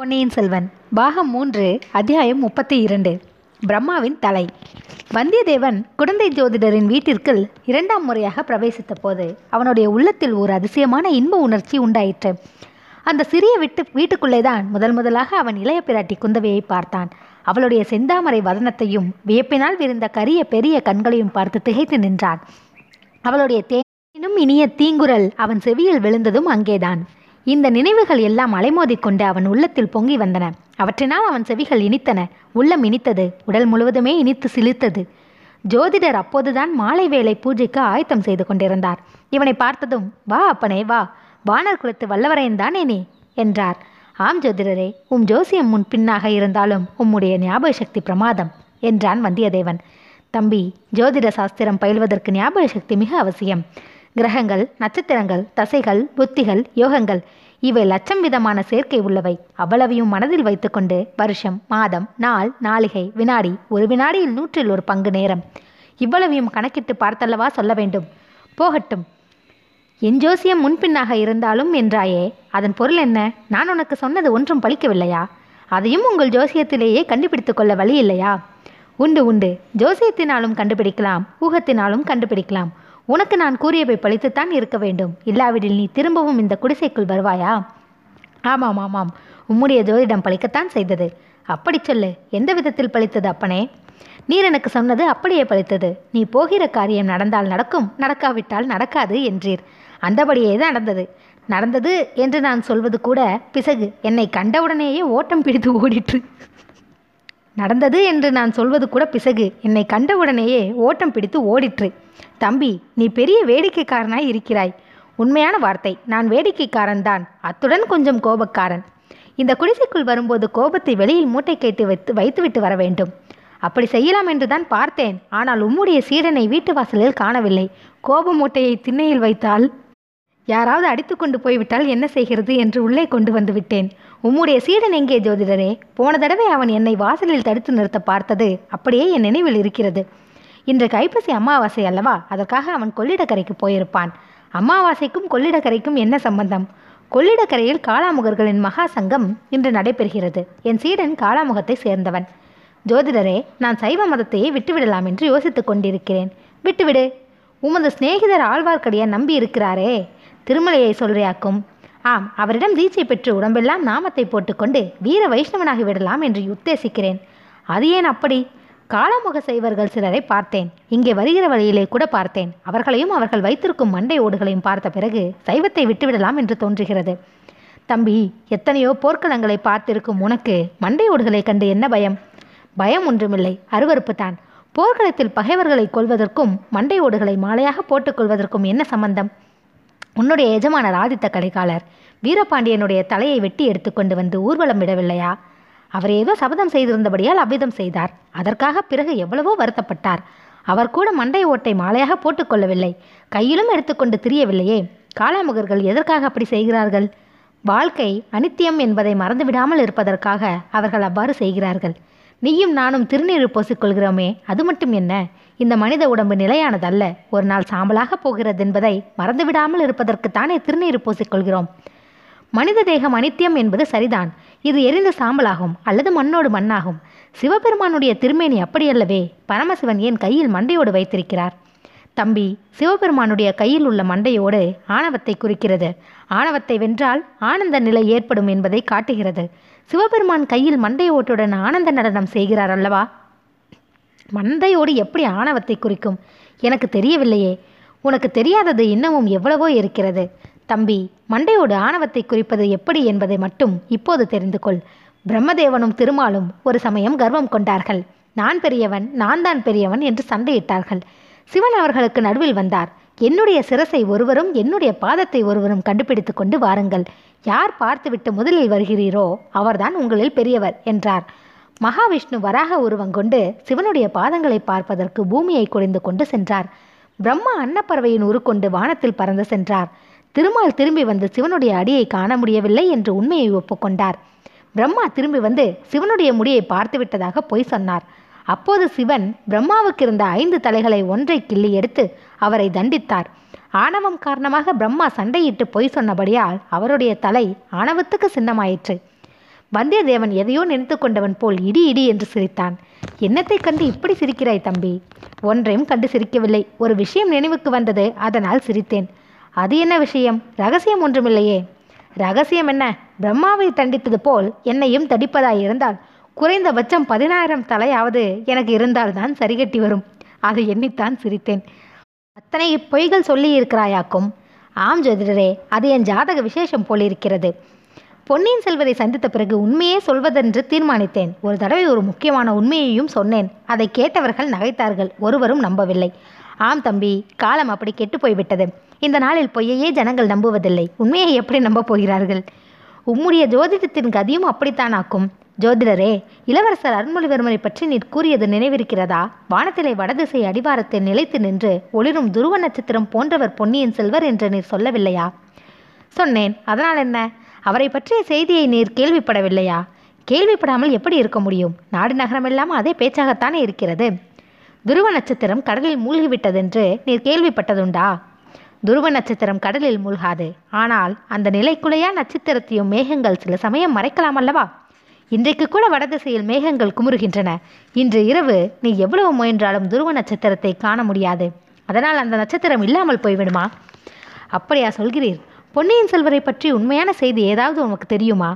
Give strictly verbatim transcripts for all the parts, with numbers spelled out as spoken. பொன்னையின் செல்வன் பாகம் மூன்று, அத்தியாயம் முப்பத்தி இரண்டு. பிரம்மாவின் தலை. வந்தியத்தேவன் குழந்தை ஜோதிடரின் வீட்டிற்குள் இரண்டாம் முறையாக பிரவேசித்த போது அவனுடைய உள்ளத்தில் ஒரு அதிசயமான இன்ப உணர்ச்சி உண்டாயிற்று. அந்த சிறிய வீட்டு வீட்டுக்குள்ளேதான் முதல் முதலாக அவன் இளைய பிராட்டி குந்தவையை பார்த்தான். அவளுடைய செந்தாமரை வதனத்தையும் வியப்பினால் விரிந்த கரிய பெரிய கண்களையும் பார்த்து திகைத்து நின்றான். அவளுடைய தேனும் இனிய தீங்குரல் அவன் செவியில் விழுந்ததும் அங்கேதான். இந்த நினைவுகள் எல்லாம் அலைமோதிக்கொண்டு அவன் உள்ளத்தில் பொங்கி வந்தன. அவற்றினால் அவன் செவிகள் இனித்தன, உள்ளம் இனித்தது, உடல் முழுவதுமே இனித்து சிலித்தது. ஜோதிடர் அப்போதுதான் மாலை வேளை பூஜைக்கு ஆயத்தம் செய்து கொண்டிருந்தார். இவனை பார்த்ததும், "வா அப்பனே வா, வானர் குலத்து வல்லவரையன் தானே நீ?" என்றார். "ஆம் ஜோதிடரே, உம் ஜோசியம் முன் பின்னாக இருந்தாலும் உம்முடைய ஞாபக சக்தி பிரமாதம்" என்றான் வந்தியத்தேவன். "தம்பி, ஜோதிட சாஸ்திரம் பயில்வதற்கு ஞாபக சக்தி மிக அவசியம். கிரகங்கள், நட்சத்திரங்கள், தசைகள், புத்திகள், யோகங்கள் இவை லட்சம் விதமான சேர்க்கை உள்ளவை. அவ்வளவையும் மனதில் வைத்துக்கொண்டு வருஷம், மாதம், நாள், நாளிகை, வினாடி, ஒரு வினாடியில் நூற்றில் ஒரு பங்கு நேரம் இவ்வளவையும் கணக்கிட்டு பார்த்தல்லவா சொல்ல வேண்டும். போகட்டும், என் ஜோசியம் முன்பின்னாக இருந்தாலும் என்றாயே, அதன் பொருள் என்ன? நான் உனக்கு சொன்னது ஒன்றும் பலிக்கவில்லையா? அதையும் உங்கள் ஜோசியத்திலேயே கண்டுபிடித்து கொள்ள வழி இல்லையா?" "உண்டு உண்டு, ஜோசியத்தினாலும் கண்டுபிடிக்கலாம், ஊகத்தினாலும் கண்டுபிடிக்கலாம். உனக்கு நான் கூறியவை பழித்துத்தான் இருக்க வேண்டும். இல்லாவிடில் நீ திரும்பவும் இந்த குடிசைக்குள் வருவாயா?" "ஆமாம் ஆமாம், உம்முடைய ஜோதிடம் பழிக்கத்தான் செய்தது." "அப்படி சொல்லு, எந்த விதத்தில் பழித்தது அப்பனே?" "நீர் எனக்கு சொன்னது அப்படியே பழித்தது. நீ போகிற காரியம் நடந்தால் நடக்கும், நடக்காவிட்டால் நடக்காது என்றீர். அந்தபடியே தான் நடந்தது. நடந்தது என்று நான் சொல்வது கூட பிசகு. என்னை கண்டவுடனேயே ஓட்டம் பிடித்து ஓடிற்று. நடந்தது என்று நான் சொல்வது கூட பிசகு என்னை கண்டவுடனேயே ஓட்டம் பிடித்து ஓடிற்று. தம்பி, நீ பெரிய வேடிக்கைக்காரனாய் இருக்கிறாய். உண்மையான வார்த்தை, நான் வேடிக்கைக்காரன்தான், அத்துடன் கொஞ்சம் கோபக்காரன். இந்த குடிசைக்குள் வரும்போது கோபத்தை வெளியில் மூட்டை கேட்டு வைத்து வைத்துவிட்டு வர வேண்டும். அப்படி செய்யலாம் என்றுதான் பார்த்தேன். ஆனால் உம்முடைய சீடனை வீட்டு வாசலில் காணவில்லை. கோப மூட்டையை திண்ணையில் வைத்தால் யாராவது அடித்து கொண்டு போய்விட்டால் என்ன செய்கிறது என்று உள்ளே கொண்டு வந்து விட்டேன். உம்முடைய சீடன் எங்கே ஜோதிடரே? போன தடவை அவன் என்னை வாசலில் தடுத்து நிறுத்த பார்த்தது அப்படியே என் நினைவில் இருக்கிறது. இன்று கைப்பசி அமாவாசை அல்லவா? அதற்காக அவன் கொள்ளிடக்கரைக்கு போயிருப்பான். அமாவாசைக்கும் கொள்ளிடக்கரைக்கும் என்ன சம்பந்தம்? கொள்ளிடக்கரையில் காளாமுகர்களின் மகா சங்கம் இன்று நடைபெறுகிறது. என் சீடன் காளாமுகத்தை சேர்ந்தவன். ஜோதிடரே, நான் சைவ மதத்தையே விட்டுவிடலாம் என்று யோசித்து கொண்டிருக்கிறேன்." "விட்டுவிடு. உமது சிநேகிதர் ஆழ்வார்க்கடிய நம்பி இருக்கிறாரே, திருமலையை சொல்றியாக்கும். ஆம், அவரிடம் தீட்சை பெற்று உடம்பெல்லாம் நாமத்தை போட்டுக்கொண்டு வீர வைஷ்ணவனாகி விடலாம் என்று உத்தேசிக்கிறேன்." "அது ஏன் அப்படி?" "காளாமுக சைவர்கள் சிலரை பார்த்தேன். இங்கே வருகிற வழியிலே கூட பார்த்தேன். அவர்களையும் அவர்கள் வைத்திருக்கும் மண்டை ஓடுகளையும் பார்த்த பிறகு சைவத்தை விட்டுவிடலாம் என்று தோன்றுகிறது." "தம்பி, எத்தனையோ போர்க்களங்களை பார்த்திருக்கும் உனக்கு மண்டை ஓடுகளை கண்டு என்ன பயம்?" "பயம் ஒன்றுமில்லை, அருவறுப்பு தான். போர்க்களத்தில் பகைவர்களை கொள்வதற்கும் மண்டை ஓடுகளை மாலையாக போட்டுக்கொள்வதற்கும் என்ன சம்பந்தம்? உன்னுடைய எஜமானர் ராதித்த கடைக்காலர் வீரபாண்டியனுடைய தலையை வெட்டி எடுத்துக்கொண்டு வந்து ஊர்வலம் விடவில்லையா? அவர் ஏதோ சபதம் செய்திருந்தபடியால் அவ்விதம் செய்தார். அதற்காக பிறகு எவ்வளவோ வருத்தப்பட்டார். அவர் கூட மண்டை ஓட்டை மாலையாக போட்டுக்கொள்ளவில்லை, கையிலும் எடுத்துக்கொண்டு திரியவில்லையே. காளாமுகர்கள் எதற்காக அப்படி செய்கிறார்கள்? வாழ்க்கை அனித்தியம் என்பதை மறந்துவிடாமல் இருப்பதற்காக அவர்கள் அவ்வாறு செய்கிறார்கள். நீயும் நானும் திருநீறு பூசிக்கொள்கிறோமே, அது மட்டும் என்ன? இந்த மனித உடம்பு நிலையானதல்ல, ஒரு நாள் சாம்பலாக போகிறது என்பதை மறந்துவிடாமல் இருப்பதற்குத்தானே திருநீறு பூசிக்கொள்கிறோம். மனித தேகம் அனித்தியம் என்பது சரிதான். இது எரிந்த சாம்பலாகும் அல்லது மண்ணோடு மண்ணாகும். சிவபெருமானுடைய திருமேனி அப்படியல்லவே? பரமசிவன் ஏன் கையில் மண்டையோடு வைத்திருக்கிறார்? தம்பி, சிவபெருமானுடைய கையில் உள்ள மண்டையோடு ஆணவத்தை குறிக்கிறது. ஆணவத்தை வென்றால் ஆனந்த நிலை ஏற்படும் என்பதை காட்டுகிறது. சிவபெருமான் கையில் மண்டையோட்டுடன் ஆனந்த நடனம் செய்கிறார் அல்லவா? மண்டையோடு எப்படி ஆணவத்தை குறிக்கும்? எனக்கு தெரியவில்லையே. உனக்கு தெரியாதது இன்னமும் எவ்வளவோ இருக்கிறது. தம்பி, மண்டையோடு ஆணவத்தை குறிப்பது எப்படி என்பதை மட்டும் இப்போது தெரிந்து கொள். பிரம்மதேவனும் திருமாலும் ஒரு சமயம் கர்வம் கொண்டார்கள். நான் பெரியவன், நான் தான் பெரியவன் என்று சண்டையிட்டார்கள். சிவன் அவர்களுக்கு நடுவில் வந்தார். "என்னுடைய சிரசை ஒருவரும் என்னுடைய பாதத்தை ஒருவரும் கண்டுபிடித்து கொண்டு வாருங்கள். யார் பார்த்துவிட்டு முதலில் வருகிறீரோ அவர்தான் உங்களில் பெரியவர்" என்றார். மகாவிஷ்ணு வராக உருவங்கொண்டு சிவனுடைய பாதங்களை பார்ப்பதற்கு பூமியை குடைந்து கொண்டு சென்றார். பிரம்மா அன்னப்பறவையின் உருக்கொண்டு வானத்தில் பறந்து சென்றார். திருமால் திரும்பி வந்து சிவனுடைய அடியை காண முடியவில்லை என்று உண்மையை ஒப்புக்கொண்டார். பிரம்மா திரும்பி வந்து சிவனுடைய முடியை பார்த்துவிட்டதாக பொய் சொன்னார். அப்போது சிவன் பிரம்மாவுக்கு இருந்த ஐந்து தலைகளை ஒன்றை கிள்ளி எடுத்து அவரை தண்டித்தார். ஆணவம் காரணமாக பிரம்மா சண்டையிட்டு பொய் சொன்னபடியால் அவருடைய தலை ஆணவத்துக்கு சின்னமாயிற்று. வந்தியத்தேவன் எதையோ நினைத்து கொண்டவன் போல் இடி இடி என்று சிரித்தான். என்னத்தை கண்டு இப்படி சிரிக்கிறாய் தம்பி? ஒன்றையும் கண்டு சிரிக்கவில்லை. ஒரு விஷயம் நினைவுக்கு வந்தது, அதனால் சிரித்தேன். அது என்ன விஷயம்? ரகசியம் ஒன்றுமில்லையே. ரகசியம் என்ன? பிரம்மாவை தண்டித்தது போல் என்னையும் தடிப்பதாயிருந்தால் குறைந்தபட்சம் பதினாயிரம் தலையாவது எனக்கு இருந்தால்தான் சரிகட்டி வரும். அதை எண்ணித்தான் சிரித்தேன். அத்தனை பொய்கள் சொல்லி இருக்கிறாயாக்கும். ஆம் ஜோதிடரே, அது என் ஜாதக விசேஷம் போலிருக்கிறது. பொன்னியின் செல்வரை சந்தித்த பிறகு உண்மையே சொல்வதென்று தீர்மானித்தேன். ஒரு தடவை ஒரு முக்கியமான உண்மையையும் சொன்னேன். அதை கேட்டவர்கள் நகைத்தார்கள், ஒருவரும் நம்பவில்லை. ஆம் தம்பி, காலம் அப்படி கெட்டு போய்விட்டது. இந்த நாளில் பொய்யையே ஜனங்கள் நம்புவதில்லை, உண்மையை எப்படி நம்ப போகிறார்கள்? உம்முடைய ஜோதிடத்தின் கதியும் அப்படித்தானாக்கும். ஜோதிடரே, இளவரசர் அருண்மொழிவர்மனை பற்றி நீர் கூறியது நினைவிருக்கிறதா? வானத்திலே வடதிசை அடிவாரத்தை நிலைத்து நின்று ஒளிரும் துருவ நட்சத்திரம் போன்றவர் பொன்னியின் செல்வர் என்று நீர் சொல்லவில்லையா? சொன்னேன். அதனால் என்ன? அவரை பற்றிய செய்தியை நீர் கேள்விப்படவில்லையா? கேள்விப்படாமல் எப்படி இருக்க முடியும்? நாடு நகரம் இல்லாமல் அதே பேச்சாகத்தானே இருக்கிறது. துருவ நட்சத்திரம் கடலில் மூழ்கிவிட்டதென்று நீர் கேள்விப்பட்டதுண்டா? துருவ நட்சத்திரம் கடலில் மூழ்காது. ஆனால் அந்த நிலைக்குலையா நட்சத்திரத்தையும் மேகங்கள் சில சமயம் மறைக்கலாம் அல்லவா? இன்றைக்கு கூட வடதிசையில் மேகங்கள் குமுறுகின்றன. இன்று இரவு நீ எவ்வளவு முயன்றாலும் துருவ நட்சத்திரத்தை காண முடியாது. அதனால் அந்த நட்சத்திரம் இல்லாமல் போய்விடுமா? அப்படியா சொல்கிறீர்? பொன்னியின் செல்வரை பற்றி உண்மையான செய்தி ஏதாவது உனக்கு தெரியுமா?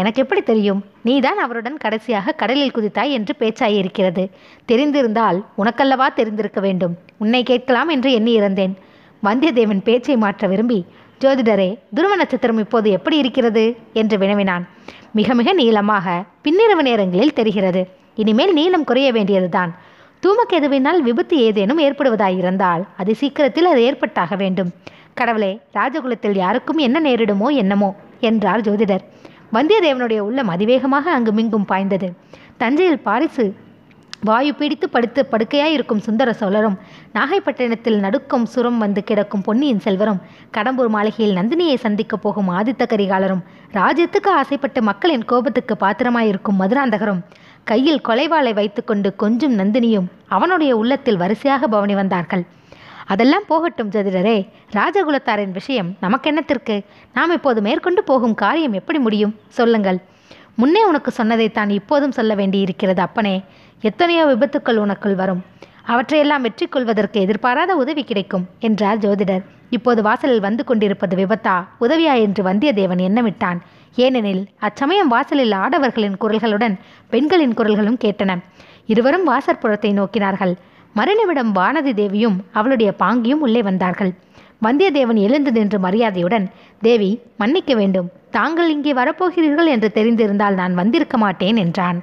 எனக்கு எப்படி தெரியும்? நீதான் அவருடன் கடைசியாக கடலில் குதித்தாய் என்று பேச்சாயிருக்கிறது. தெரிந்திருந்தால் உனக்கல்லவா தெரிந்திருக்க வேண்டும். உன்னை கேட்கலாம் என்று எண்ணி இருந்தேன். வந்தியத்தேவன் பேச்சை மாற்ற விரும்பி, ஜோதிடரே, துருவ நட்சத்திரம் இப்போது எப்படி இருக்கிறது என்று வினவினான். மிக மிக நீளமாக பின்னிரவு நேரங்களில் தெரிகிறது. இனிமேல் நீளம் குறைய வேண்டியதுதான். தூமக்கெதுவினால் விபத்து ஏதேனும் ஏற்படுவதாயிருந்தால் அது சீக்கிரத்தில் அது ஏற்பட்டாக வேண்டும். கடவுளே, ராஜகுலத்தில் யாருக்கும் என்ன நேரிடுமோ என்னமோ என்றார் ஜோதிடர். வந்தியத்தேவனுடைய உள்ளம் அதிவேகமாக அங்கு மிங்கும் பாய்ந்தது. தஞ்சையில் பாரிசு வாயு பீடித்து படுத்து படுக்கையாயிருக்கும் சுந்தர சோழரும், நாகைப்பட்டினத்தில் நடுக்கம் சுரம் வந்து கிடக்கும் பொன்னியின் செல்வரும், கடம்பூர் மாளிகையில் நந்தினியை சந்திக்க போகும் ஆதித்த கரிகாலரும், ராஜ்யத்துக்கு ஆசைப்பட்டு மக்களின் கோபத்துக்கு பாத்திரமாயிருக்கும் மதுராந்தகரும், கையில் கொலைவாளை வைத்துக்கொண்டு கொஞ்சும் நந்தினியும் அவனுடைய உள்ளத்தில் வரிசையாக பவனி வந்தார்கள். அதெல்லாம் போகட்டும் ஜோதிடரே, ராஜகுலத்தாரின் விஷயம் நமக்கென்னத்திற்கு? நாம் இப்போது மேற்கொண்டு போகும் காரியம் எப்படி முடியும்? சொல்லுங்கள். முன்னே உனக்கு சொன்னதைத்தான் இப்போதும் சொல்ல வேண்டியிருக்கிறது அப்பனே. எத்தனையோ விபத்துக்கள் உனக்குள் வரும். அவற்றையெல்லாம் வெற்றி கொள்வதற்கு எதிர்பாராத உதவி கிடைக்கும் என்றார் ஜோதிடர். இப்போது வாசலில் வந்து கொண்டிருப்பது விபத்தா உதவியா என்று வந்தியத்தேவன் எண்ணமிட்டான். ஏனெனில் அச்சமயம் வாசலில் ஆடவர்களின் குரல்களுடன் பெண்களின் குரல்களும் கேட்டன. இருவரும் வாசற்புறத்தை நோக்கினார்கள். மறுநிமிடம் வானதி தேவியும் அவளுடைய பாங்கியும் உள்ளே வந்தார்கள். வந்தியத்தேவன் எழுந்து நின்று மரியாதையுடன், தேவி, மன்னிக்க வேண்டும், தாங்கள் இங்கே வரப்போகிறீர்கள் என்று தெரிந்திருந்தால் நான் வந்திருக்க மாட்டேன் என்றான்.